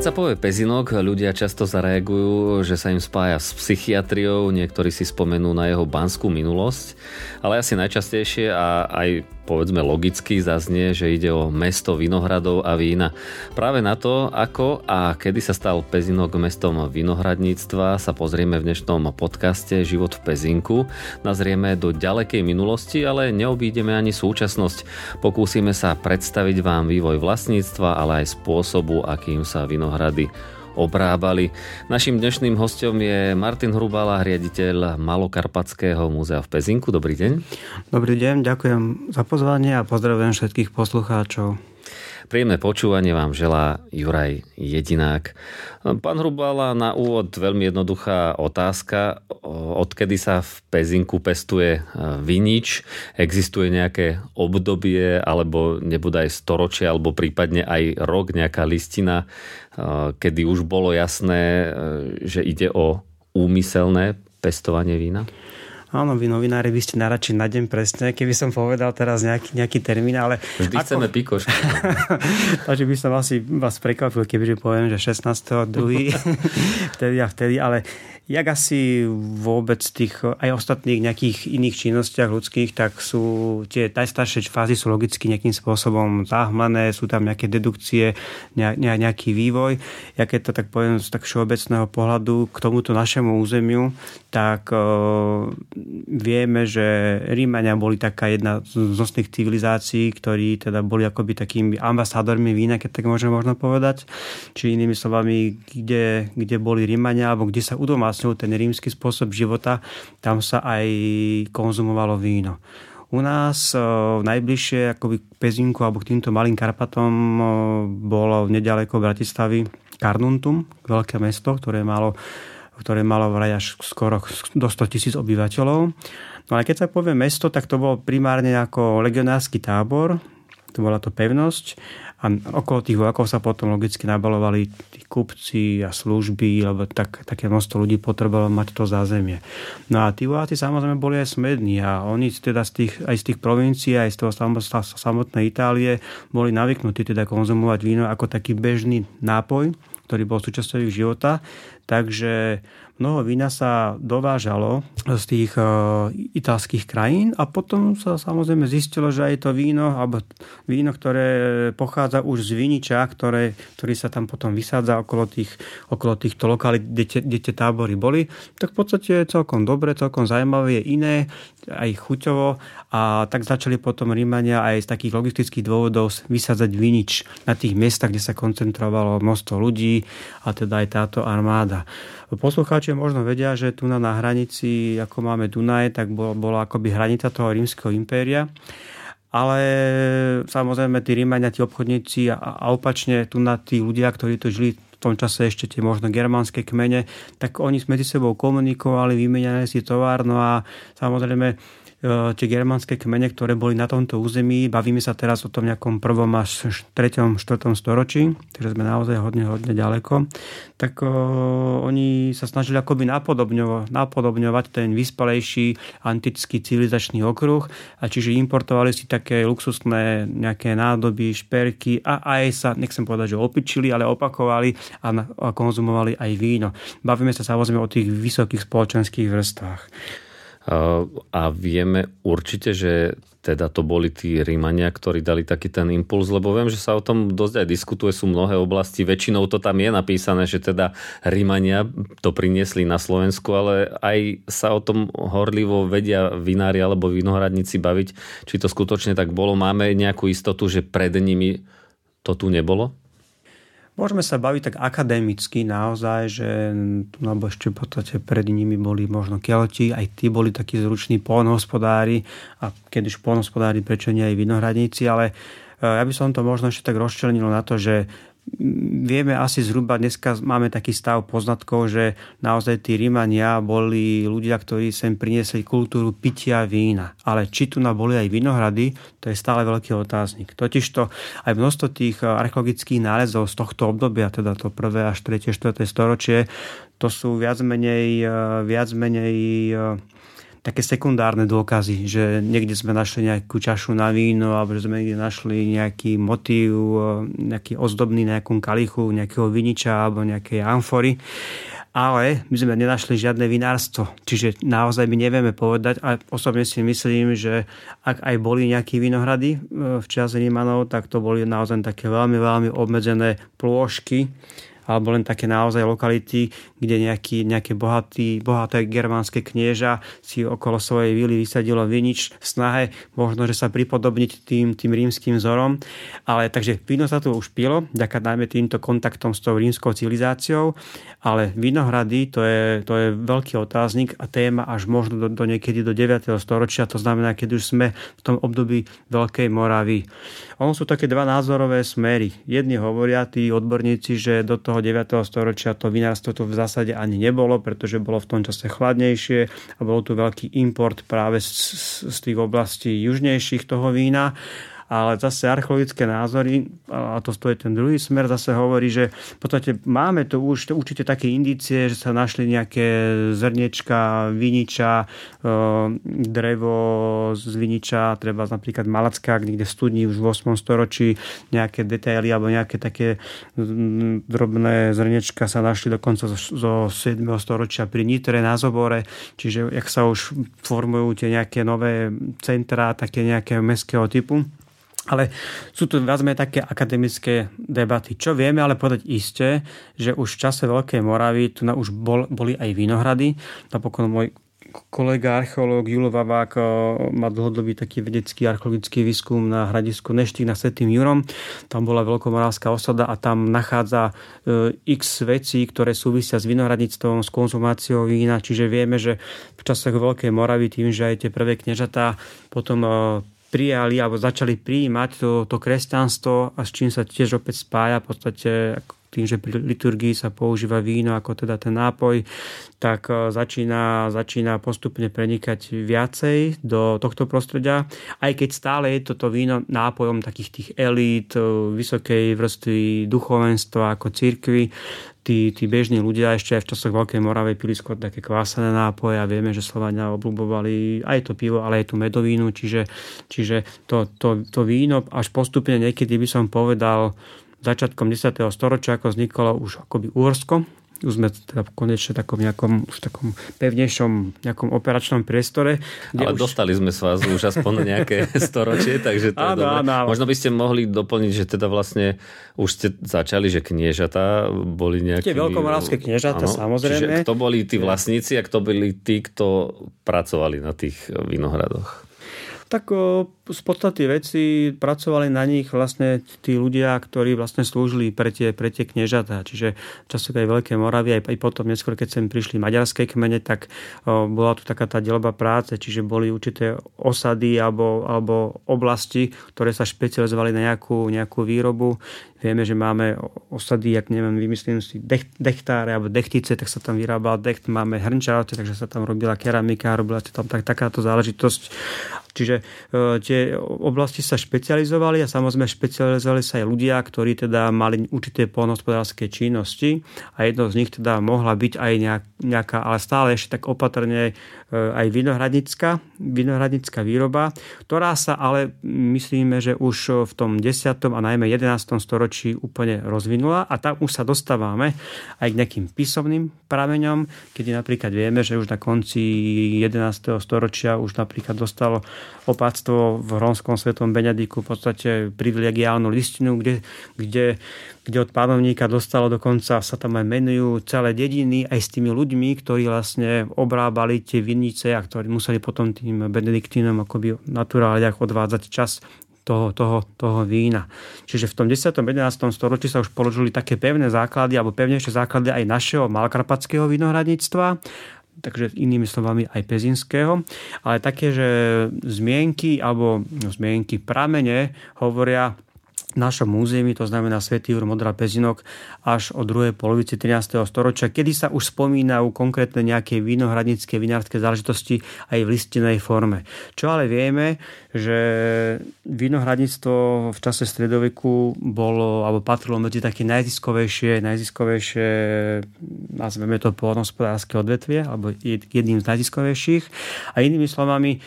Keď sa povie Pezinok, ľudia často zareagujú, že sa im spája s psychiatriou, niektorí si spomenú na jeho banskú minulosť, ale asi najčastejšie a aj povedzme logicky zaznie, že ide o mesto vinohradov a vína. Práve na to, ako a kedy sa stal Pezinok mestom vinohradníctva, sa pozrieme v dnešnom podcaste Život v Pezinku. Nazrieme do ďalekej minulosti, ale neobídeme ani súčasnosť. Pokúsime sa predstaviť vám vývoj vlastníctva, ale aj spôsobu, akým sa vinohrady obrábali. Naším dnešným hostom je Martin Hrubala, riaditeľ Malokarpatského múzea v Pezinku. Dobrý deň. Dobrý deň, ďakujem za pozvanie a pozdravujem všetkých poslucháčov. Príjemné počúvanie vám želá Juraj Jedinák. Pán Hrubala, na úvod veľmi jednoduchá otázka. Odkedy sa v Pezinku pestuje vinič? Existuje nejaké obdobie, alebo nebudaj storočie, alebo prípadne aj rok, nejaká listina, kedy už bolo jasné, že ide o úmyselné pestovanie vína? Áno, vy novinári, by ste najradšej na deň presne, keby som povedal teraz nejaký termín, ale... Vždy ako... chceme pikoš. Takže by som asi vás prekvapil, kebyže poviem, že 16.2. vtedy, ale jak asi vôbec tých aj ostatných nejakých iných činnostiach ľudských, tak sú tie najstaršie fázy sú logicky nejakým spôsobom zahmlané, sú tam nejaké dedukcie, nejaký vývoj. Ja keď to tak poviem z tak všeobecného pohľadu k tomuto našemu územiu, tak vieme, že Rímania boli taká jedna z nosných civilizácií, ktorí teda boli akoby takými ambasádormi vína, keď tak môžem možno povedať. Či inými slovami, kde boli Rímania, alebo kde sa udomácnili ten rímsky spôsob života, tam sa aj konzumovalo víno. U nás najbližšie akoby k Pezinku alebo k týmto Malým Karpatom bolo nedaleko Bratislavy Carnuntum, veľké mesto, ktoré malo vraj až skoro do 100 000 obyvateľov. No ale keď sa povie mesto, tak to bolo primárne ako legionársky tábor, to bola to pevnosť a okolo tých vojakov sa potom logicky nabalovali tí kupci a služby, lebo také množstvo ľudí potrebovalo mať to zázemie. No a tí vojaci samozrejme boli aj smední a oni teda z tých provincií, aj z toho samotnej Itálie boli navyknutí teda konzumovať víno ako taký bežný nápoj, ktorý bol súčasťou ich života. Takže mnoho vína sa dovážalo z tých italských krajín a potom sa samozrejme zistilo, že aj to víno, ktoré pochádza už z viniča, ktorý sa tam potom vysádza okolo týchto lokalít, kde tie tábory boli, tak v podstate je celkom dobre, celkom zaujímavé, je iné, aj chuťovo a tak začali potom Rímania aj z takých logistických dôvodov vysádzať vinič na tých miestach, kde sa koncentrovalo množstvo ľudí a teda aj táto armáda. Poslucháči možno vedia, že tu na hranici, ako máme Dunaj, tak bola akoby hranica toho rímskeho impéria. Ale samozrejme tí Rímania, tí obchodníci a opačne tu na tí ľudia, ktorí tu žili v tom čase ešte tie možno germánske kmene, tak oni medzi sebou komunikovali, vymenali si tovar, no a samozrejme tie germánske kmene, ktoré boli na tomto území. Bavíme sa teraz o tom nejakom 1. až 3. 4. storočí, takže sme naozaj hodne ďaleko. Tak oni sa snažili akoby napodobňovať ten vyspalejší antický civilizačný okruh a čiže importovali si také luxusné nejaké nádoby, šperky a aj sa, nechcem povedať, že opičili, ale opakovali a konzumovali aj víno. Bavíme sa samozrejme o tých vysokých spoločenských vrstvách. A vieme určite, že teda to boli tí Rímania, ktorí dali taký ten impuls, lebo viem, že sa o tom dosť aj diskutuje, sú mnohé oblasti, väčšinou to tam je napísané, že teda Rímania to priniesli na Slovensku, ale aj sa o tom horlivo vedia vinári alebo vinohradníci baviť, či to skutočne tak bolo. Máme nejakú istotu, že pred nimi to tu nebolo? Môžeme sa baviť tak akademicky naozaj, že alebo ešte v podstate pred nimi boli možno Kelti, aj tí boli takí zruční poľnohospodári a keď už poľnohospodári, prečo nie aj vinohradníci, ale ja by som to možno ešte tak rozčlenil na to, že vieme asi zhruba, dneska máme taký stav poznatkov, že naozaj tí Rímania boli ľudia, ktorí sem priniesli kultúru pitia vína. Ale či tu na boli aj vinohrady, to je stále veľký otáznik. Totižto aj množstvo tých archeologických nálezov z tohto obdobia, teda to 1. až 3. 4. storočie, to sú viac menej také sekundárne dôkazy, že niekde sme našli nejakú čašu na víno, alebo že sme niekde našli nejaký motív, nejaký ozdobný na nejakom kalichu, nejakého viniča alebo nejakej amfory. Ale my sme nenašli žiadne vinárstvo. Čiže naozaj my nevieme povedať a osobne si myslím, že ak aj boli nejaké vinohrady v čase Rimanov, tak to boli naozaj také veľmi, veľmi obmedzené plôžky alebo len také naozaj lokality, kde nejaké bohaté germánske knieža si okolo svojej vily vysadilo vinič v snahe možno, že sa pripodobniť tým rímskym vzorom. Ale takže víno sa tu už pilo, vďaka najmä týmto kontaktom s tou rímskou civilizáciou, ale vinohrady to je veľký otáznik a téma až možno do niekedy do 9. storočia, to znamená, keď už sme v tom období Veľkej Moravy. Ono sú také dva názorové smery. Jedni hovoria, tí odborníci, že do toho 9. storočia to vinárstvo tu v zásade ani nebolo, pretože bolo v tom čase chladnejšie a bol tu veľký import práve z tých oblastí južnejších toho vína. Ale zase archeologické názory, a to stojí ten druhý smer, zase hovorí, že v podstate máme tu už určite také indície, že sa našli nejaké zrniečka, viniča, drevo z viniča, treba napríklad Malacka, niekde v studni už v 8. storočí, nejaké detaily alebo nejaké také drobné zrniečka sa našli dokonca zo 7. storočia pri Nitre na Zobore, čiže jak sa už formujú tie nejaké nové centrá, také nejaké mestského typu. Ale sú tu viac menej také akademické debaty. Čo vieme ale povedať isté, že už v čase Veľkej Moravy tu už boli aj vinohrady. Napokon môj kolega archeológ Julo Vavák má dlhodobý taký vedecký archeologický výskum na hradisku Neštík na Sv. Júrom. Tam bola veľkomoravská osada a tam nachádza x vecí, ktoré súvisia s vinohradníctvom, s konzumáciou vína. Čiže vieme, že v časoch Veľkej Moravy tým, že aj tie prvé kniežatá potom prijali alebo začali prijímať to kresťanstvo a s čím sa tiež opäť spája v podstate tým, že pri liturgii sa používa víno ako teda ten nápoj, tak začína postupne prenikať viacej do tohto prostredia, aj keď stále je toto víno nápojom takých tých elít, vysokej vrstvy duchovenstva ako cirkvi. Tí bežní ľudia ešte aj v časoch Veľkej Morave pili skôr také kvásané nápoje a vieme, že Slovania obľúbovali aj to pivo, ale aj tú medovínu, čiže to víno až postupne niekedy by som povedal začiatkom 10. storočia, ako vzniklo už akoby Uhorsko. Už sme teda konečne takom nejakom, už takom pevnejšom nejakom operačnom priestore. Ale už dostali sme sa už aspoň nejaké storočie, takže to je dobré. Možno by ste mohli doplniť, že teda vlastne už ste začali, že kniežatá boli nejaké... Tie veľkomoravské kniežatá, samozrejme. Čiže kto boli tí vlastníci a kto boli tí, kto pracovali na tých vinohradoch? Tak z podstaty veci pracovali na nich vlastne tí ľudia, ktorí vlastne slúžili pre tie kniežatá. Čiže v čase tej Veľkej Moravy aj potom neskôr, keď sem prišli maďarské kmene, tak bola tu taká tá deľba práce, čiže boli určité osady alebo oblasti, ktoré sa špecializovali na nejakú výrobu. Vieme, že máme osady, ak neviem, vymyslím si dechtáre alebo dechtice, tak sa tam vyrábal decht, máme hrnčárovce, takže sa tam robila keramika, robila tam takáto záležitosť. Čiže tie oblasti sa špecializovali a samozrejme špecializovali sa aj ľudia, ktorí teda mali určité poľnohospodárske činnosti a jedno z nich teda mohla byť aj nejaká, ale stále ešte tak opatrne aj vinohradnická výroba, ktorá sa ale myslíme, že už v tom 10. a najmä 11. storočí úplne rozvinula a tam už sa dostávame aj k nejakým písomným prameňom, kedy napríklad vieme, že už na konci 11. storočia už napríklad dostalo opáctvo v Hromskom svetom Benediku v podstate privilegiálnu listinu, kde od panovníka dostalo, dokonca sa tam aj menujú celé dediny aj s tými ľuďmi, ktorí vlastne obrábali tie vinnice a ktorí museli potom tým Benediktínom akoby naturálne odvádzať čas toho vína. Čiže v tom 10. 11. storočí sa už položili také pevné základy alebo pevnejšie základy aj našeho malokarpatského vinohradníctva, takže inými slovami aj pezinského, ale také, že zmienky pramene hovoria našom múzeumi, to znamená Sv. Júr, Modra, Pezinok, až od druhej polovici 13. storočia, kedy sa už spomínajú konkrétne nejaké vinohradnícke, vinárske záležitosti aj v listinnej forme. Čo ale vieme, že vinohradníctvo v čase stredoveku bolo, alebo patrilo medzi také najziskovejšie, nazveme to poľnohospodárske odvetvie, alebo jedným z najziskovejších. A inými slovami,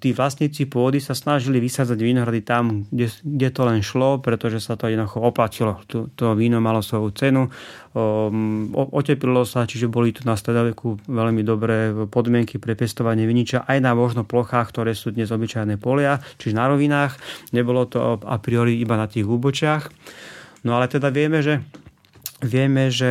tí vlastníci pôdy sa snažili vysádzať vinohrady tam, kde to len šlo, pretože sa to jednoducho oplatilo. To víno malo svoju cenu, otepilo sa, čiže boli tu na stredoveku veľmi dobré podmienky pre pestovanie viniča aj na možno plochách, ktoré sú dnes obyčajné polia, čiže na rovinách. Nebolo to a priori iba na tých úbočiach. No ale teda vieme, že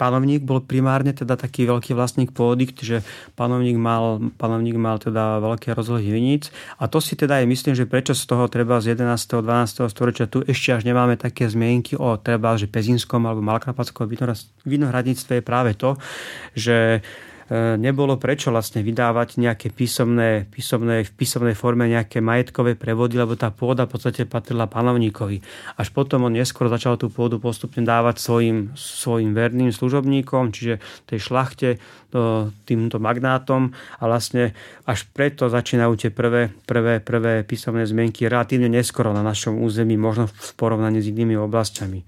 panovník bol primárne teda taký veľký vlastník pôdy, že panovník mal teda veľké rozlohy viníc. A to si teda aj myslím, že prečo z toho treba z 11. 12. storočia tu ešte až nemáme také zmienky o treba, že pezinskom alebo malokarpatskom vinohradníctve je práve to, že nebolo prečo vlastne vydávať nejaké v písomnej forme nejaké majetkové prevody, lebo tá pôda v podstate patrila panovníkovi. Až potom on neskôr začal tú pôdu postupne dávať svojim verným služobníkom, čiže tej šlachte, týmto magnátom, a vlastne až preto začínajú tie prvé písomné zmienky relatívne neskoro na našom území, možno v porovnaní s inými oblasťami.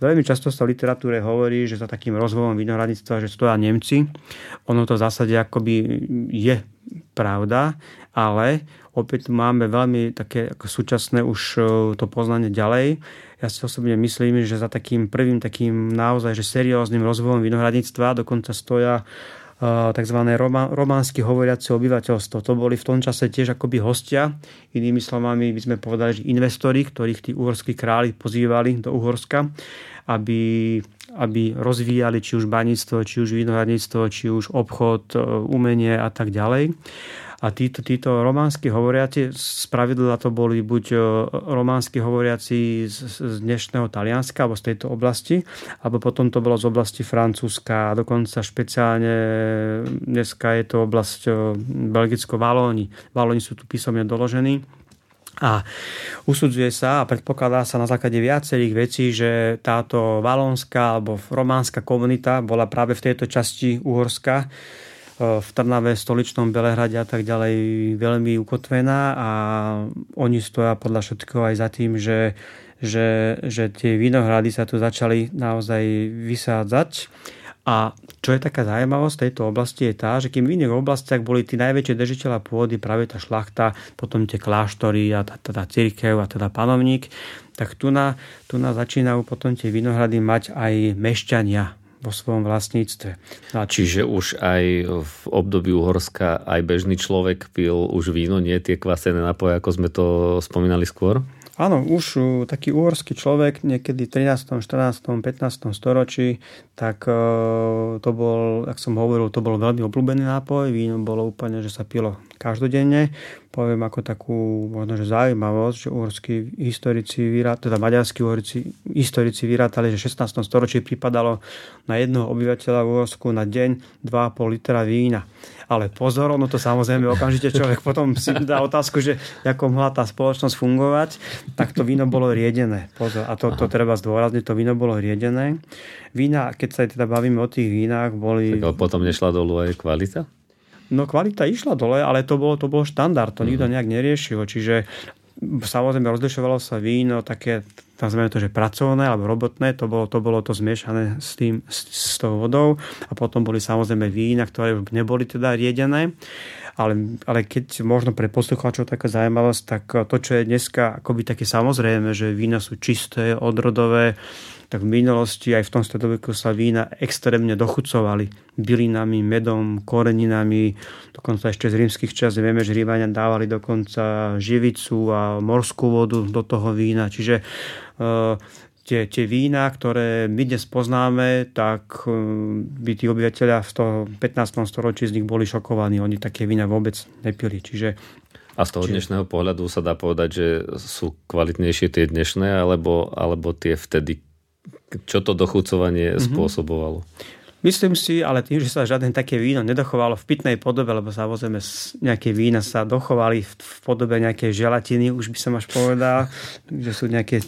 Veľmi často sa v literatúre hovorí, že za takým rozvojom vinohradníctva, že stoja Nemci. Ono to v zásade akoby je pravda, ale opäť máme veľmi také súčasné už to poznanie ďalej. Ja si osobne myslím, že za takým prvým takým naozaj že serióznym rozvojom vinohradníctva dokonca stoja tzv. Románsky hovoriace obyvateľstvo. To boli v tom čase tiež akoby hostia. Inými slovami by sme povedali, že investori, ktorých tí uhorskí králi pozývali do Uhorska, aby rozvíjali či už baníctvo, či už vinohradníctvo, či už obchod, umenie a tak ďalej. A títo románsky hovoriaci, spravidla to boli buď románsky hovoriaci z dnešného Talianska alebo z tejto oblasti, alebo potom to bolo z oblasti Francúzska a dokonca špeciálne dneska je to oblasť Belgicko-Valóni. Valóni sú tu písomne doložení. A usudzuje sa a predpokladá sa na základe viacerých vecí, že táto valónska alebo románska komunita bola práve v tejto časti Uhorska, v Trnave, stoličnom Belehrade a tak ďalej veľmi ukotvená, a oni stoja podľa všetkého aj za tým, že tie vinohrady sa tu začali naozaj vysádzať. A čo je taká zaujímavosť tejto oblasti je tá, že kým v iných oblastiach boli tí najväčšie držiteľa pôdy, práve tá šlachta, potom tie kláštory a teda cirkev a teda panovník, tak tu na začínajú potom tie vinohrady mať aj mešťania vo svojom vlastníctve. Čiže už aj v období Uhorska aj bežný človek pil už víno, nie tie kvasené nápoje, ako sme to spomínali skôr? Áno, už taký uhorský človek niekedy v 13., 14., 15. storočí, tak to bol, ako som hovoril, to bol veľmi obľúbený nápoj. Víno bolo úplne, že sa pilo každodenne. Poviem ako takú možno, že zaujímavosť, že maďarskí historici vyrátali, že v 16. storočí pripadalo na jednoho obyvateľa v Uhorsku na deň 2,5 litra vína. Ale pozor, no to samozrejme okamžite človek potom si dá otázku, že ako mohla tá spoločnosť fungovať, tak to víno bolo riedené. Pozor, a to treba zdôrazniť, to víno bolo riedené. Vína, keď sa teda bavíme o tých vínach, boli... Tak potom nešla dolu aj kvalita? No kvalita išla dole, ale to bolo štandard, to nikto nejak neriešil. Čiže samozrejme rozlišovalo sa víno také, nazveme to, že pracovné alebo robotné, to bolo to zmiešané s tou vodou, a potom boli samozrejme vína, ktoré neboli teda riedené, ale keď možno pre poslucháčov taká zaujímavosť, tak to, čo je dneska akoby také samozrejme, že vína sú čisté, odrodové, tak v minulosti aj v tom stredoveku sa vína extrémne dochucovali bylinami, medom, koreninami. Dokonca ešte z rímskych čas vieme, že Rímania dávali dokonca živicu a morskú vodu do toho vína. Čiže tie vína, ktoré my dnes poznáme, tak by tí obyvateľia v 15. storočí z nich boli šokovaní. Oni také vína vôbec nepili. A z toho dnešného pohľadu sa dá povedať, že sú kvalitnejšie tie dnešné alebo tie vtedy. Čo to dochucovanie spôsobovalo? Myslím si, ale tým, že sa žiadne také víno nedochovalo v pitnej podobe, lebo samozrejme nejaké vína sa dochovali v podobe nejakej želatiny, už by som až povedal, že sú nejaké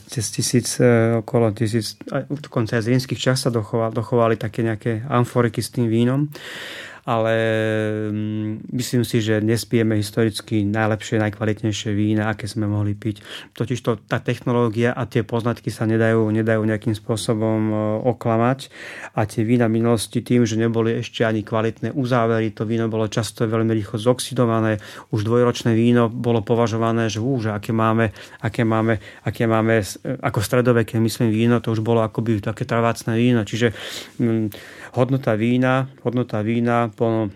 okolo 1000, dokonca aj z rímskych čas sa dochovali také nejaké amforiky s tým vínom. Ale myslím si, že dnes pijeme historicky najlepšie, najkvalitnejšie vína, aké sme mohli piť. Totižto tá technológia a tie poznatky sa nedajú nejakým spôsobom oklamať. A tie vína minulosti tým, že neboli ešte ani kvalitné uzávery, to víno bolo často veľmi rýchlo zoxidované. Už dvojročné víno bolo považované, že aké máme ako stredoveké, myslím, víno, to už bolo akoby také trvácne víno. Čiže hodnota vína po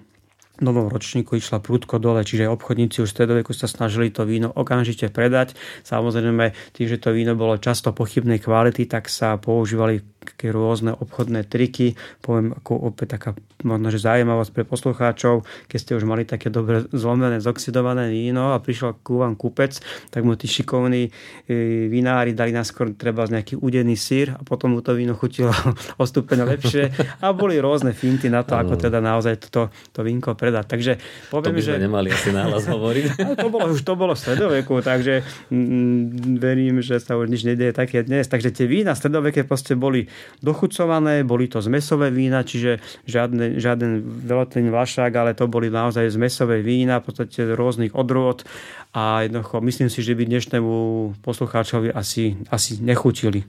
novom ročníku išla prudko dole, čiže obchodníci už v stredoveku sa snažili to víno okamžite predať. Samozrejme, tým, že to víno bolo často pochybnej kvality, tak sa používali rôzne obchodné triky. Poviem ako opäť taká možno, že zaujímavosť pre poslucháčov, keď ste už mali také dobre zlomené, zoxidované víno a prišiel ku vám kúpec, tak mu tí šikovní vinári dali naskôr treba nejaký udený syr a potom mu to víno chutilo o stupeň lepšie a boli rôzne finty na to, ako teda naozaj to vínko predať. Takže poviem, to by sme nemali asi náhlas hovoriť. To bolo v stredoveku, takže verím, že sa už nič nedieje také dnes. Takže tie vína v stredoveké proste boli dochucované, boli to zmesové vína, čiže žiaden veľotný vlašák, ale to boli naozaj zmesové vína, v podstate rôznych odrôd a jednoducho myslím si, že by dnešnému poslucháčovi asi nechutili.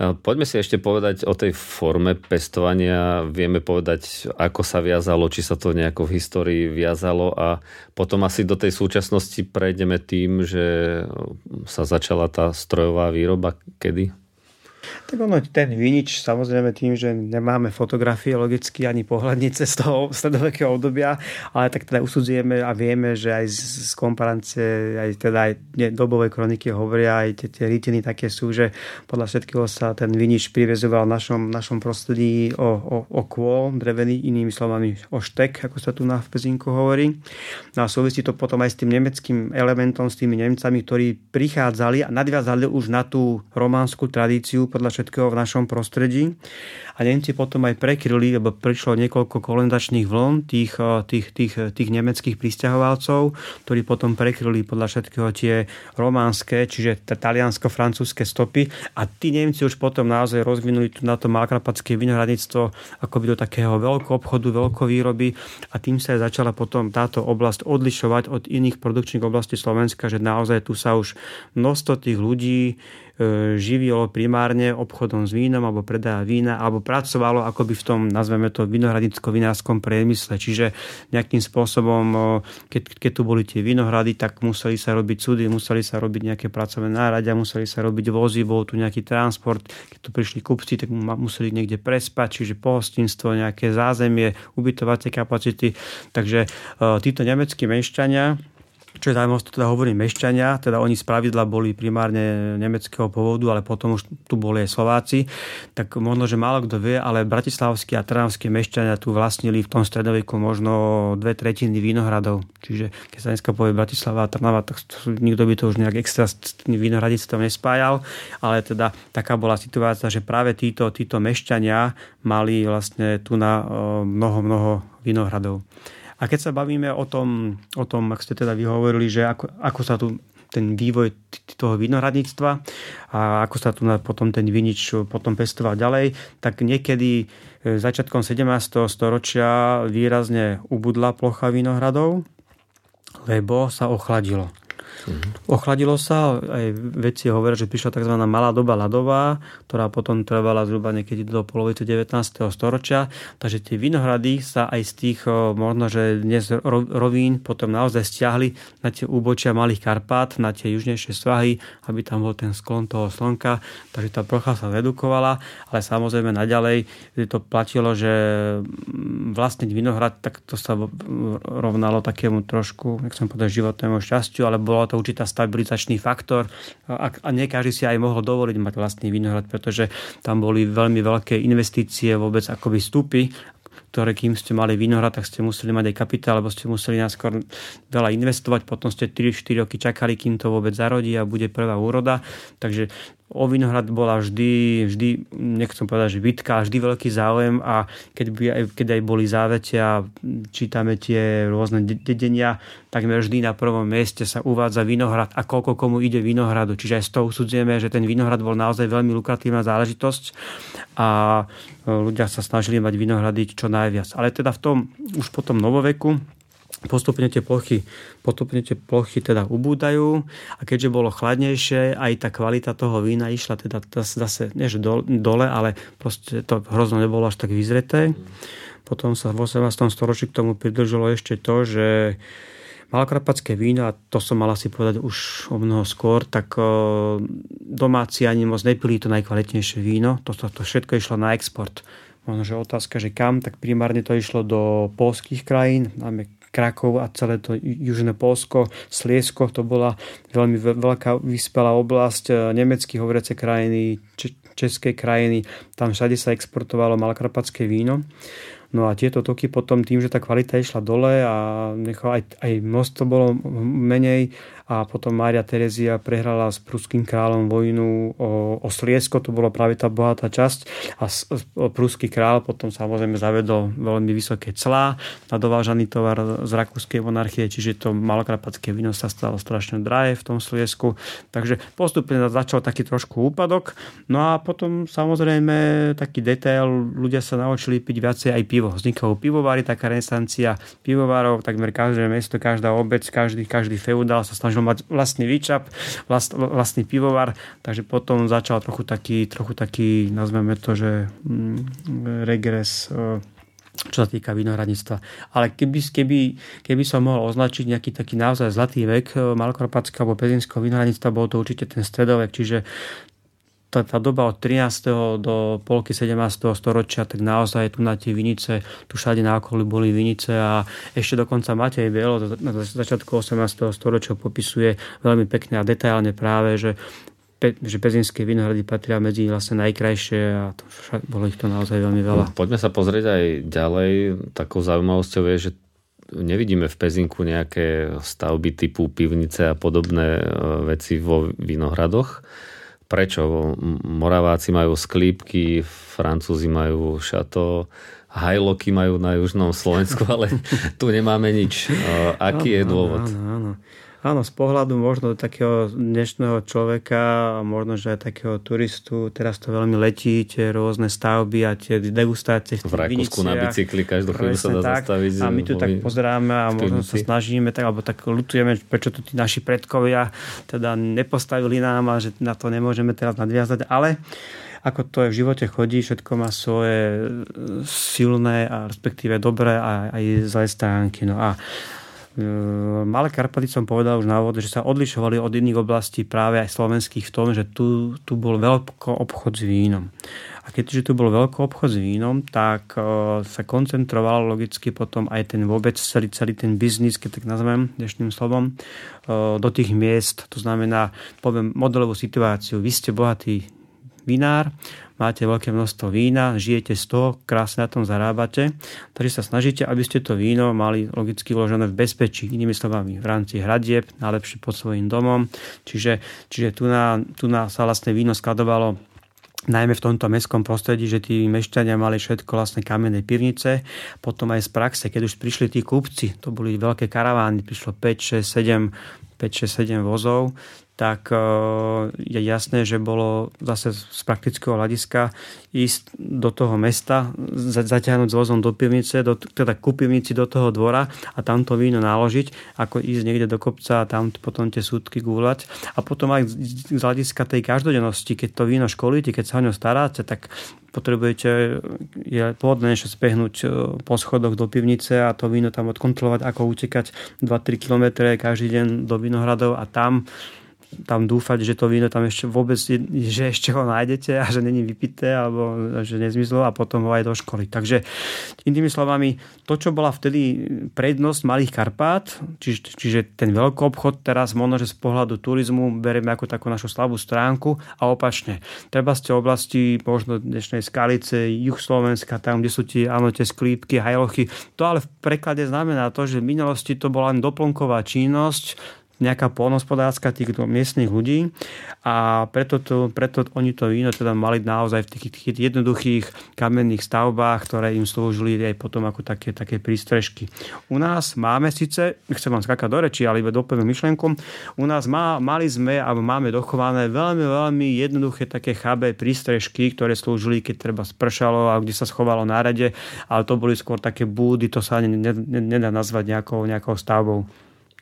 Poďme si ešte povedať o tej forme pestovania. Vieme povedať, ako sa viazalo, či sa to nejako v histórii viazalo a potom asi do tej súčasnosti prejdeme tým, že sa začala tá strojová výroba kedy? Tak ono, ten Vinič, samozrejme tým, že nemáme fotografie logicky ani pohľadnice z toho stredovekého obdobia, ale tak teda usudzujeme a vieme, že aj z komparancie, aj teda aj dobové kroniky hovoria, aj tie rytiny také sú, že podľa všetkého sa ten Vinič privezoval v našom prostredí o kôl drevený, inými slovami o štek, ako sa tu na Pezinku hovorí. No a súvisí to potom aj s tým nemeckým elementom, s tými Nemcami, ktorí prichádzali a nadviazali už na tú románsku tradíciu podľa všetkého v našom prostredí. A Nemci potom aj prekryli, lebo prišlo niekoľko kolonizačných vln tých nemeckých prisťahovalcov, ktorí potom prekryli podľa všetkého tie románske, čiže taliansko-francúzske stopy. A tí Nemci už potom naozaj rozvinuli na to malokarpatské vinohradníctvo akoby do takého veľkoobchodu, veľkovýroby a tým sa začala potom táto oblasť odlišovať od iných produkčných oblastí Slovenska, že naozaj tu sa už množstvo tých ľudí živilo primárne obchodom s vínom alebo predajom vína, alebo pracovalo akoby v tom, nazveme to, vinohradnícko-vinárskom priemysle. Čiže nejakým spôsobom, keď tu boli tie vinohrady, tak museli sa robiť cudy, museli sa robiť nejaké pracovné náradia, museli sa robiť vozy, bol tu nejaký transport. Keď tu prišli kupci, tak museli niekde prespať, čiže pohostinstvo, nejaké zázemie, ubytovacie kapacity. Takže títo nemeckí mešťania, čo je zaujímavé, teda hovorím mešťania, teda oni spravidla boli primárne nemeckého pôvodu, ale potom už tu boli aj Slováci, tak možno, že málo kto vie, ale bratislavskí a trnavskí mešťania tu vlastnili v tom stredoveku možno 2/3 vinohradov. Čiže keď sa dneska povie Bratislava a Trnava, tak nikto by to už nejak extra vinohradníctvom nespájal, ale teda taká bola situácia, že práve títo mešťania mali vlastne tu na mnoho vinohradov. A keď sa bavíme o tom, ak ste teda vyhovorili, že ako sa tu ten vývoj toho vinohradníctva a ako sa tu potom ten Vinič potom pestoval ďalej, tak niekedy začiatkom 17. storočia výrazne ubudla plocha vinohradov, lebo sa ochladilo. Ochladilo sa, aj vedci hovoria, že prišla tzv. Malá doba ľadová, ktorá potom trvala zhruba niekedy do polovice 19. storočia, takže tie vinohrady sa aj z tých možno, že dnes rovín potom naozaj stiahli na tie úbočia Malých Karpát, na tie južnejšie svahy, aby tam bol ten sklon toho slnka, takže tá plocha sa redukovala, ale samozrejme naďalej to platilo, že vlastniť vinohrad, tak to sa rovnalo takému trošku, jak som povedal, životnému šťastiu, ale bola to určitá stabilizačný faktor a nie každý si aj mohol dovoliť mať vlastný vinohrad, pretože tam boli veľmi veľké investície, vôbec akoby vstupy, ktoré kým ste mali vinohrad, tak ste museli mať aj kapitál, lebo ste museli naskôr veľa investovať, potom ste 3-4 roky čakali, kým to vôbec zarodí a bude prvá úroda. Takže O vinohrad bola vždy, nechcem povedať, že bitka, vždy veľký záujem a keď aj boli závetia, čítame tie rôzne dedenia, takmer vždy na prvom mieste sa uvádza vinohrad a koľko komu ide vinohradu. Čiže aj z toho usudzujeme, že ten vinohrad bol naozaj veľmi lukratívna záležitosť a ľudia sa snažili mať vinohrady čo najviac. Ale teda v tom, už po tom novoveku, postupne tie plochy teda ubúdajú a keďže bolo chladnejšie, aj tá kvalita toho vína išla teda zase než dole, ale proste to hrozno nebolo až tak vyzreté. Potom sa v 18. storočí k tomu pridružilo ešte to, že malokarpatské víno, a to som mal asi povedať už o mnoho skôr, tak domáci ani moc nepili to najkvalitnejšie víno, to všetko išlo na export. Možno, že otázka, že kam, tak primárne to išlo do poľských krajín, najmä Krakov a celé to južné Poľsko, Sliesko, to bola veľmi veľká vyspelá oblasť, nemecky hovoriace krajiny, české krajiny, tam všade sa exportovalo malokarpatské víno. No a tieto toky potom tým, že tá kvalita išla dole a aj množstvo bolo menej a potom Mária Terezia prehrala s pruským kráľom vojnu o Sliesko, to bola práve tá bohatá časť a pruský kráľ potom samozrejme zavedol veľmi vysoké clá na dovážaný tovar z rakúskej monarchie, čiže to malokarpatské víno sa stalo strašne drahé v tom Sliesku, takže postupne začal taký trošku úpadok. No a potom samozrejme taký detail, ľudia sa naučili piť viacej aj pivo. Vznikalo pivovary, taká renesancia pivovárov, takmer každé mesto, každá obec, každý feudál sa snažil mať vlastný výčap, vlastný pivovar, takže potom začal trochu taký, nazveme to, že regres, čo sa týka vinohradníctva. Ale keby som mohol označiť nejaký taký naozaj zlatý vek malokarpatského alebo pezinského vinohradníctva, bol to určite ten stredovek, čiže tá doba od 13. do polky 17. storočia, tak naozaj tu na tie vinice, tu všade na okolí boli vinice a ešte dokonca Matej Bel na začiatku 18. storočia popisuje veľmi pekne a detailne práve, že pezinské vinohrady patria medzi vlastne najkrajšie a to však, bolo ich to naozaj veľmi veľa. Poďme sa pozrieť aj ďalej. Takou zaujímavosťou je, že nevidíme v Pezinku nejaké stavby typu pivnice a podobné veci vo vinohradoch. Prečo? Moraváci majú sklípky, Francúzi majú šato, hajloky majú na južnom Slovensku, ale tu nemáme nič. Aký je dôvod? Áno, z pohľadu možno takého dnešného človeka, možno, že aj takého turistu, teraz to veľmi letí, tie rôzne stavby a tie degustácie v tých viniciach. V Rakúsku na bicykli každú chvíľu sa dá zastaviť. A my tu tak pozeráme a možno sa snažíme, alebo ľutujeme, prečo tu tí naši predkovia teda nepostavili nám a že na to nemôžeme teraz nadviazať, ale ako to je v živote chodí, všetko má svoje silné a respektíve dobré a aj zlé stránky. No a Malé Karpaty som povedal už na úvod, že sa odlišovali od iných oblastí práve aj slovenských v tom, že tu bol veľký obchod s vínom. A keďže tu bol veľký obchod s vínom, tak sa koncentroval logicky potom aj ten vôbec celý ten biznis, keď tak nazvem dnešným slovom, do tých miest. To znamená, poviem modelovú situáciu. Vy ste bohatý vinár, máte veľké množstvo vína, žijete z toho, krásne na tom zarábate, takže sa snažíte, aby ste to víno mali logicky uložené v bezpečí, inými slovami v rámci hradieb, najlepšie pod svojím domom, čiže tu na sa vlastne víno skladovalo najmä v tomto mestskom prostredí, že tí mešťania mali všetko vlastne kamenné pivnice, potom aj z praxe, keď už prišli tí kúpci, to boli veľké karavány, prišlo 5-6-7 vozov, tak je jasné, že bolo zase z praktického hľadiska ísť do toho mesta, zaťahnuť s vozom do pivnice, teda ku pivnici do toho dvora a tam to víno naložiť, ako ísť niekde do kopca a tam potom tie súdky gúľať. A potom aj z hľadiska tej každodennosti, keď to víno školíte, keď sa o ňo staráte, tak potrebujete pohodlnejšie spehnúť po schodoch do pivnice a to víno tam odkontrolovať, ako utekať 2-3 kilometre každý deň do vinohradov a tam dúfať, že to víno tam ešte vôbec, že ešte ho nájdete a že není vypité alebo že nezmizlo a potom ho aj do školy. Takže inými slovami, to, čo bola vtedy prednosť Malých Karpát, čiže ten veľký obchod teraz možno, že z pohľadu turizmu berieme ako takú našu slabú stránku a opačne. Treba z tej oblasti možno dnešnej Skalice, juh Slovenska, tam, kde sú tie sklípky, hajlochy. To ale v preklade znamená to, že v minulosti to bola len doplnková činnosť nejaká poľnohospodárska tých miestnych ľudí, a preto oni to víno teda mali naozaj v tých jednoduchých kamenných stavbách, ktoré im slúžili aj potom ako také prístrežky. U nás máme síce, nechcem vám skákať do reči, ale iba doplním myšlienkom, u nás mali sme a máme dochované veľmi, veľmi jednoduché také chabé prístrežky, ktoré slúžili, keď treba spršalo a kde sa schovalo na rade, ale to boli skôr také búdy, to sa ani nedá nazvať nejakou stavbou.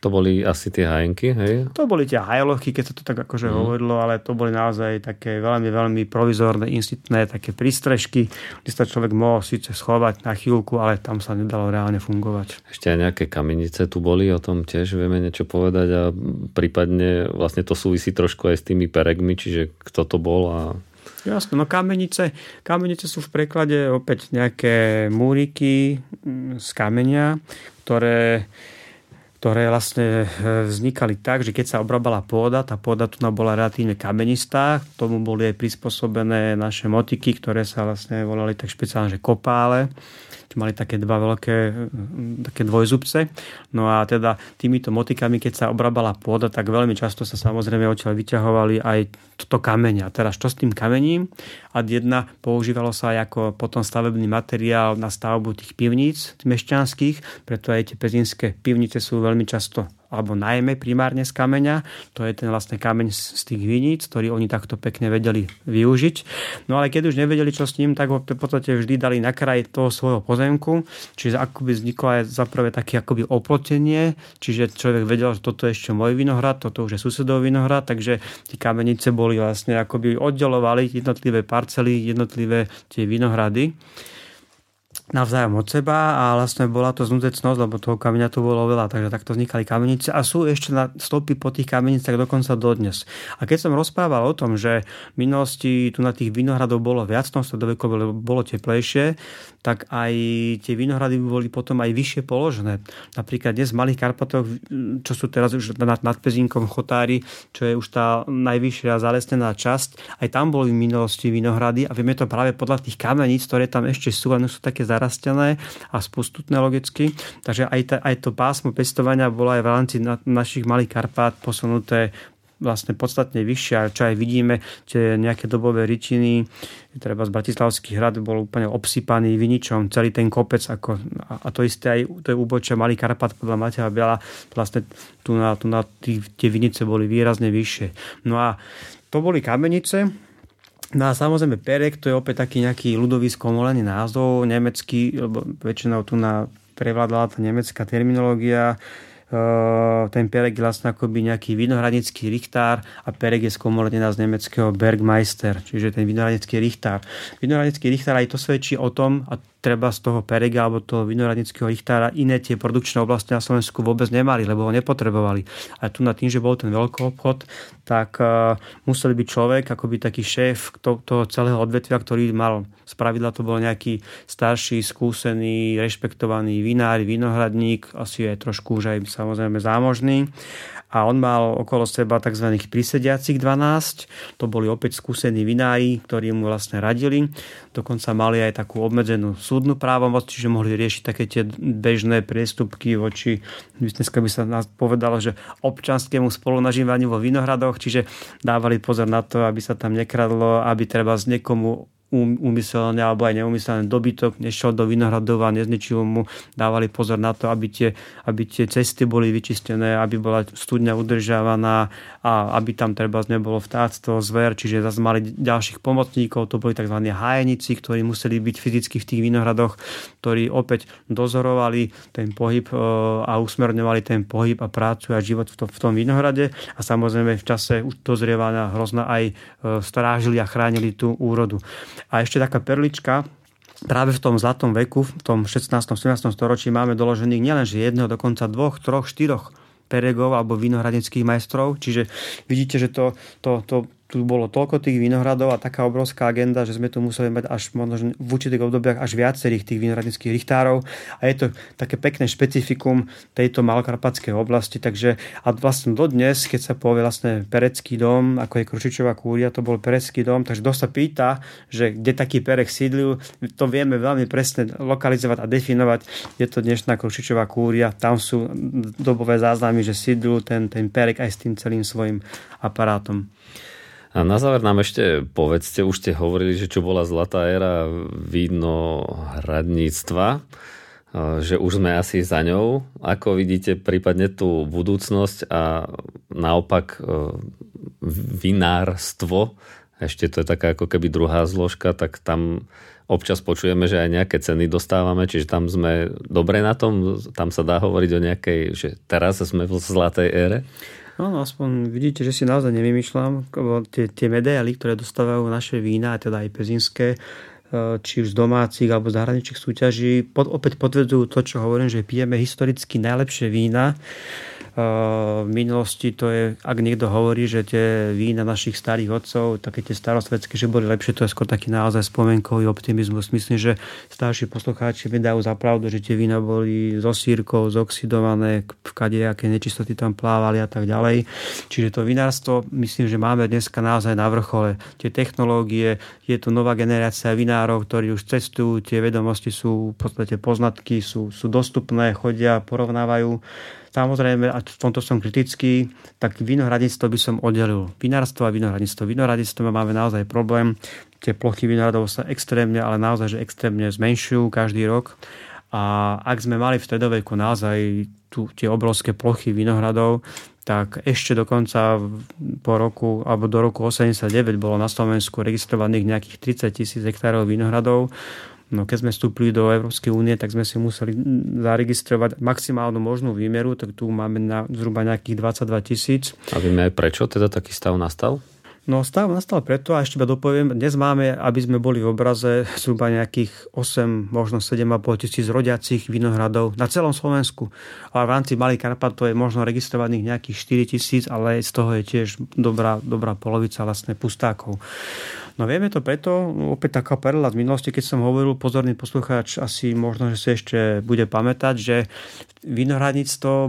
To boli asi tie hajnky, hej? To boli tie hajlochy, keď sa to tak akože hovorilo, ale to boli naozaj také veľmi, veľmi provizorné, insitné také prístrežky, kde sa človek mohol síce schovať na chvíľku, ale tam sa nedalo reálne fungovať. Ešte aj nejaké kamenice tu boli, o tom tiež vieme niečo povedať, a prípadne vlastne to súvisí trošku aj s tými peregmi, čiže kto to bol a... Jasne, no kamenice sú v preklade opäť nejaké múriky z kamenia, ktoré vlastne vznikali tak, že keď sa obrábala pôda, tá pôda tu bola relatívne kamenistá, k tomu boli aj prispôsobené naše motiky, ktoré sa vlastne volali tak špeciálne, že kopále, mali také dva veľké také dvojzubce. No a teda týmito motikami, keď sa obrábala pôda, tak veľmi často sa samozrejme odtiaľ vyťahovali aj toto kamenia. Teraz čo s tým kamením? A jedna používalo sa aj ako potom stavebný materiál na stavbu tých pivníc mešťanských, preto aj tie pezinské pivnice sú veľmi často alebo najmä primárne z kameňa. To je ten vlastne kameň z tých viníc, ktorý oni takto pekne vedeli využiť. No ale keď už nevedeli, čo s ním, tak ho v podstate vždy dali na kraj toho svojho pozemku. Čiže akoby vzniklo aj zaprvé také akoby oplotenie. Čiže človek vedel, že toto je ešte môj vinohrad, toto už je susedov vinohrad, takže tie kamenice boli vlastne akoby oddelovali jednotlivé parcely, jednotlivé tie vinohrady navzájom od seba, a vlastne bola to znudecnosť, lebo toho kameňa tu bolo veľa, takže takto vznikali kamenice a sú ešte stopy po tých kamenicách dokonca dodnes. A keď som rozprával o tom, že v minulosti tu na tých vinohradov bolo viac, v stredoveku bolo teplejšie, tak aj tie vinohrady boli potom aj vyššie položené. Napríklad dnes v Malých Karpatoch, čo sú teraz už nad Pezinkom Chotári, čo je už tá najvyššia zalesnená časť, aj tam boli v minulosti vinohrady a vieme to práve podľa tých kameníc, ktoré tam ešte sú, len sú také rastené a spustutné logicky. Takže aj to pásmo pestovania bolo aj v rámci našich Malých Karpát posunuté vlastne podstatne vyššie. A čo aj vidíme, tie nejaké dobové rytiny, treba z Bratislavských hrad bol úplne obsypaný Viničom, celý ten kopec. A to isté aj to je úbočia Malých Karpát podľa Mateja Bela. Vlastne tu na tie vinice boli výrazne vyššie. No a to boli kamenice. No a samozrejme perek, to je opäť taký nejaký ľudový skomolený názov, nemecký, lebo väčšinou tu prevládala tá nemecká terminológia. Ten perek je vlastne akoby nejaký vinohradnický richtár a perek je skomolenená z nemeckého Bergmeister, čiže ten vinohradnický richtár. Vinohradnický richtár, aj to svedčí o tom, a treba z toho perega alebo toho vinohradnického richtára iné tie produkčné oblasti na Slovensku vôbec nemali, lebo ho nepotrebovali. A tu na tým, že bol ten veľkoobchod, tak musel byť človek, akoby taký šéf toho celého odvetvia, ktorý mal spravidla, to bol nejaký starší, skúsený, rešpektovaný vinár, vinohradník, asi aj trošku už aj samozrejme zámožný. A on mal okolo seba tzv. Prísediacich 12. To boli opäť skúsení vinári, ktorí mu vlastne radili. Dokonca mali aj takú obmedzenú súdnu právomoc, čiže mohli riešiť také tie bežné priestupky voči, dneska by sa povedalo, že občanskému spolunažívaniu vo vinohradoch, čiže dávali pozor na to, aby sa tam nekradlo, aby treba z niekomu úmyselne alebo aj neúmyselne dobytok nešiel do vinohradov a nezničil mu, dávali pozor na to, aby tie cesty boli vyčistené, aby bola studňa udržiavaná a aby tam treba nebolo vtáctvo, zver, čiže zase mali ďalších pomocníkov, to boli tzv. Hájenici, ktorí museli byť fyzicky v tých vinohradoch, ktorí opäť dozorovali ten pohyb a usmerňovali ten pohyb a prácu a život v tom vinohrade, a samozrejme v čase dozrievania hrozna aj strážili a chránili tú úrodu. A ešte taká perlička, práve v tom zlatom veku, v tom 16. 17. storočí máme doložených nielenže jedného, dokonca dvoch, troch, štyroch peregov alebo vinohradnických majstrov. Čiže vidíte, že to tu bolo toľko tých vinohradov a taká obrovská agenda, že sme tu museli mať až možno v určitých obdobiach až viacerých tých vinohradnických richtárov a je to také pekné špecifikum tejto malokarpatskej oblasti. Takže a vlastne dodnes, keď sa povie vlastne Perecký dom, ako je Kručičova kúria, to bol Perecký dom, takže kto sa pýta, že kde taký Perek sídlil, to vieme veľmi presne lokalizovať a definovať. Je to dnešná Kručičova kúria, tam sú dobové záznamy, že sídlil ten Perek aj s tým celým svojim aparátom. A na záver nám ešte povedzte, už ste hovorili, že čo bola zlatá éra vínohradníctva, že už sme asi za ňou. Ako vidíte prípadne tú budúcnosť a naopak vinárstvo, ešte to je taká ako keby druhá zložka, tak tam občas počujeme, že aj nejaké ceny dostávame, čiže tam sme dobre na tom, tam sa dá hovoriť o nejakej, že teraz sme v zlatej ére. No, aspoň vidíte, že si naozaj nevymýšľam. Tie medaily, ktoré dostávajú naše vína, teda aj pezinské, či už z domácich alebo zahraničných súťaží, opäť potvrdzujú to, čo hovorím, že pijeme historicky najlepšie vína. V minulosti to je, ak niekto hovorí, že tie vína našich starých otcov, také tie starosvedské, že boli lepšie, to je skôr taký naozaj spomenkový optimizmus. Myslím, že starší poslucháči mi dajú za pravdu, že tie vína boli so sírkou, zoxidované, v kadejaké nečistoty tam plávali a tak ďalej. Čiže to vinárstvo, myslím, že máme dneska naozaj na vrchole. Tie technológie, je to nová generácia vinárov, ktorí už cestujú, tie vedomosti sú v podstate poznatky, sú dostupné, chodia, porovnávajú. Samozrejme, a v tomto som kritický, tak vinohradníctvo by som oddelil. Vinárstvo a vinohradníctvo. Vinohradníctvo máme naozaj problém. Tie plochy vinohradov sa extrémne, ale naozaj, že extrémne zmenšujú každý rok. A ak sme mali v stredoveku naozaj tie obrovské plochy vinohradov, tak ešte dokonca do roku 89 bolo na Slovensku registrovaných nejakých 30 000 hektárov vinohradov. No, keď sme vstúpili do Európskej únie, tak sme si museli zaregistrovať maximálnu možnú výmeru, tak tu máme na zhruba nejakých 22 000. A vieme prečo teda taký stav nastal? No, stav nastal preto, a ešte iba dopoviem, dnes máme, aby sme boli v obraze, zhruba nejakých 8, možno 7,5 tisíc rodiacich vinohradov na celom Slovensku. A v rámci Malých Karpat to je možno registrovaných nejakých 4 000, ale z toho je tiež dobrá polovica vlastne pustákov. No vieme to preto, opäť taká perla z minulosti, keď som hovoril, pozorný poslucháč asi možno, že si ešte bude pamätať, že vinohradníctvo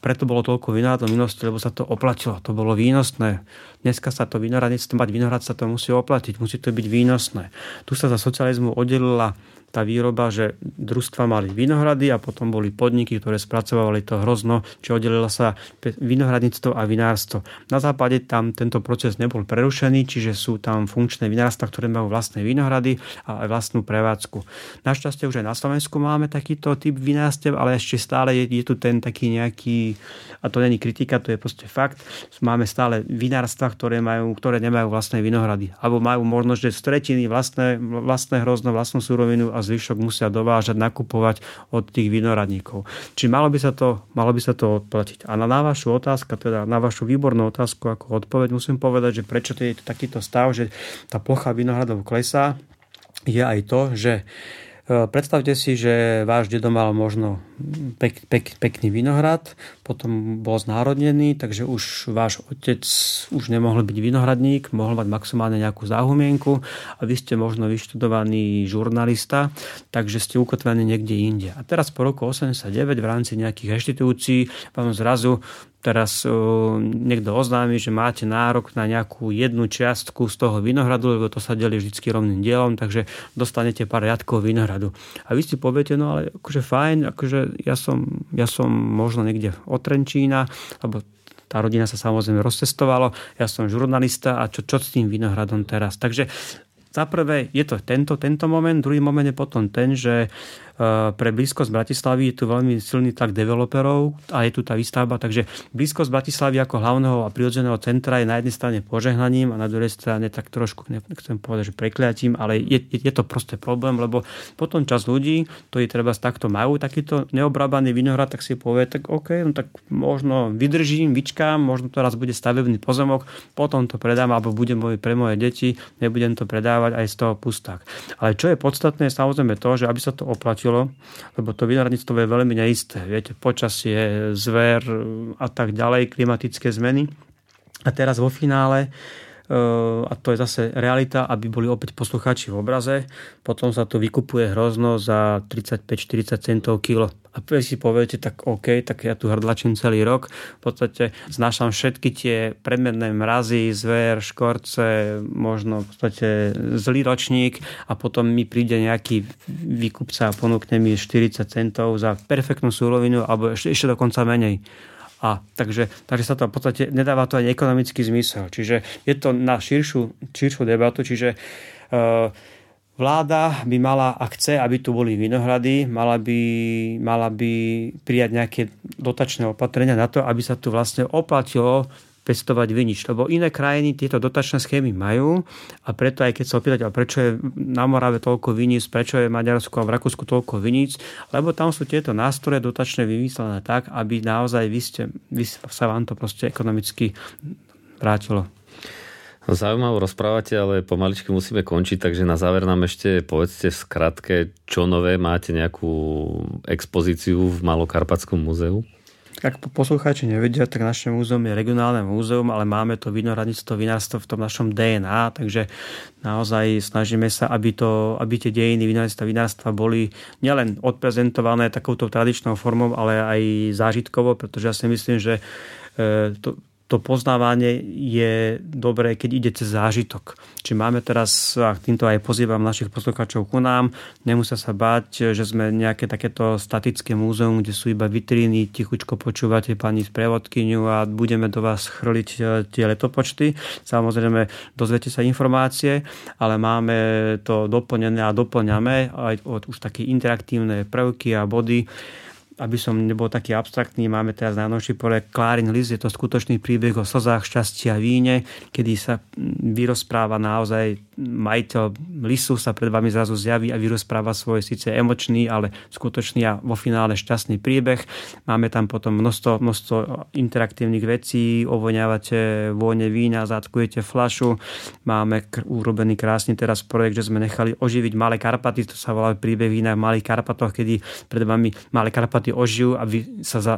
preto bolo toľko vinohradov v minulosti, lebo sa to oplatilo, to bolo výnosné. Dneska sa to vinohradníctvo, mať vinohrad sa to musí oplatiť, musí to byť výnosné. Tu sa za socializmu oddelila tá výroba, že družstva mali vinohrady a potom boli podniky, ktoré spracovali to hrozno, či oddelilo sa vinohradníctvo a vinárstvo. Na západe tam tento proces nebol prerušený, čiže sú tam funkčné vinárstva, ktoré majú vlastné vinohrady a aj vlastnú prevádzku. Našťastie už aj na Slovensku máme takýto typ vinárstiev, ale ešte stále je tu ten taký nejaký, a to není kritika, to je proste fakt, máme stále vinárstva, ktoré nemajú vlastné vinohrady, alebo majú možnosť, že stretiny vlastné hrozno, vlastnú surovinu a zvyšok musia dovážať, nakupovať od tých vinohradníkov. Čiže malo by sa to odplatiť. A na vašu otázku, teda na vašu výbornú otázku ako odpoveď, musím povedať, že prečo to je takýto stav, že tá plocha vinohradov klesá, je aj to, že predstavte si, že váš dedo mal možno pekný vinohrad, potom bol znárodnený, takže už váš otec už nemohol byť vinohradník, mohol mať maximálne nejakú záhumienku a vy ste možno vyštudovaný žurnalista, takže ste ukotvení niekde inde. A teraz po roku 89 v rámci nejakých reštitúcií vám zrazu teraz niekto oznámi, že máte nárok na nejakú jednu čiastku z toho vinohradu, lebo to sa delí vždy rovným dielom, takže dostanete pár riadkov vinohradu. A vy si poviete, no ale akože fajn, akože ja som možno niekde od Trenčína, alebo tá rodina sa samozrejme rozcestovala, ja som žurnalista a čo s tým vinohradom teraz? Takže za prvé je to tento moment, druhý moment je potom ten, že pre blízkosť Bratislavy je tu veľmi silný tlak developerov a je tu tá výstavba, takže blízkosť Bratislavy ako hlavného a prirodzeného centra je na jednej strane požehnaním a na druhej strane tak trošku, nechcem povedať, že prekliatím, ale je to proste problém, lebo potom čas ľudí, ktorí treba takto majú takýto neobrábaný vinohrad, tak si povie, tak OK, no tak možno vydržím, vyčkám, možno to raz bude stavebný pozemok, potom to predám alebo bude pre moje deti, nebudem to predávať aj z toho pusták. Ale čo je podstatné, samozrejme to, že aby sa to oplatilo, lebo to vinohradníctvo je veľmi neisté. Viete, počasie, zver a tak ďalej, klimatické zmeny. A teraz vo finále a to je zase realita, aby boli opäť poslucháči v obraze. Potom sa to vykupuje hrozno za 35-40 centov kilo. A keď si poviete, tak OK, tak ja tu hrdlačím celý rok. V podstate znášam všetky tie predmetné mrazy, zver, škorce, možno v podstate zlý ročník a potom mi príde nejaký výkupca a ponúkne mi 40 centov za perfektnú súrovinu alebo ešte dokonca menej. A takže sa to v podstate nedáva to ani ekonomický zmysel. Čiže je to na širšiu debatu, čiže vláda by mala, ak chce, aby tu boli vinohrady, mala by prijať nejaké dotačné opatrenia na to, aby sa tu vlastne oplatilo pestovať vinič, lebo iné krajiny tieto dotačné schémy majú a preto aj keď sa opýtať, prečo je na Morave toľko viníc, prečo je v Maďarsku a v Rakúsku toľko viníc, lebo tam sú tieto nástroje dotačné vymyslené tak, aby naozaj sa vám to proste ekonomicky vrátilo. Zaujímavo rozprávate, ale pomaličky musíme končiť, takže na záver nám ešte povedzte v skratke, čo nové máte nejakú expozíciu v Malokarpatskom múzeu? Ak poslucháči nevedia, tak naše múzeum je regionálne múzeum, ale máme to vinohradníctvo, vinárstvo v tom našom DNA, takže naozaj snažíme sa, aby tie dejiny vinárstva boli nielen odprezentované takouto tradičnou formou, ale aj zážitkovo, pretože ja si myslím, že to poznávanie je dobré, keď ide cez zážitok. Či máme teraz, a týmto aj pozývam našich poslucháčov ku nám, nemusia sa báť, že sme nejaké takéto statické múzeum, kde sú iba vitríny, tichučko počúvate pani sprievodkyňu a budeme do vás chrliť tie letopočty. Samozrejme, dozviete sa informácie, ale máme to doplnené a doplňame aj už také interaktívne prvky a body, aby som nebol taký abstraktný, máme teraz najnovší projekt Klárin Lys, je to skutočný príbeh o slzách, šťastí a víne, kedy sa vyrozpráva naozaj majiteľ lisu, sa pred vami zrazu zjaví a vyrozpráva svoj síce emočný, ale skutočný a vo finále šťastný príbeh. Máme tam potom množstvo interaktívnych vecí, ovoňávate vône vína, zátkujete fľašu, máme urobený krásny teraz projekt, že sme nechali oživiť Malé Karpaty, to sa volá príbeh vína v Malých Karpatoch, kedy pred vami Malé Karpaty ožijú a vy sa za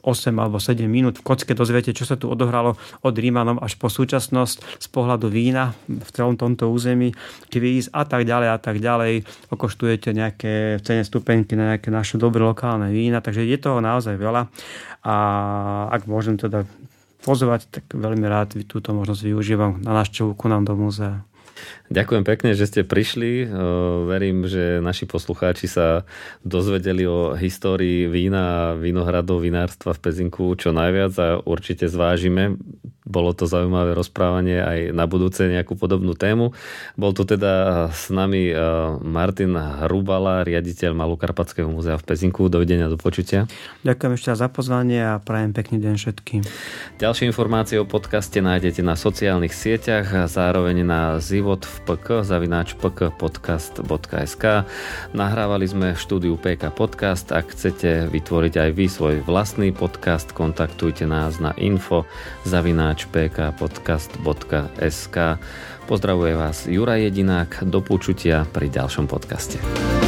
8 alebo 7 minút v kocke dozviete, čo sa tu odohralo od Rímanov až po súčasnosť z pohľadu vína v celom tomto území, kvíz a tak ďalej, okoštujete nejaké cenné stupenky na nejaké naše dobré lokálne vína, takže je toho naozaj veľa a ak môžem teda pozvať, tak veľmi rád túto možnosť využívam na návštevu ku nám do múzea. Ďakujem pekne, že ste prišli. Verím, že naši poslucháči sa dozvedeli o histórii vína a vinohradov, vinárstva v Pezinku čo najviac a určite zvážime. Bolo to zaujímavé rozprávanie aj na budúce nejakú podobnú tému. Bol tu teda s nami Martin Hrubala, riaditeľ Malokarpatského múzea v Pezinku. Dovidenia, do počutia. Ďakujem ešte za pozvanie a prajem pekný deň všetkým. Ďalšie informácie o podcaste nájdete na sociálnych sieťach a zároveň na životvpk@pkpodcast.sk. Nahrávali sme v štúdiu PK Podcast. Ak chcete vytvoriť aj vy svoj vlastný podcast, kontaktujte nás na info@pkpodcast.sk. Pozdravuje vás Juraj Jedinák. Do počutia pri ďalšom podcaste.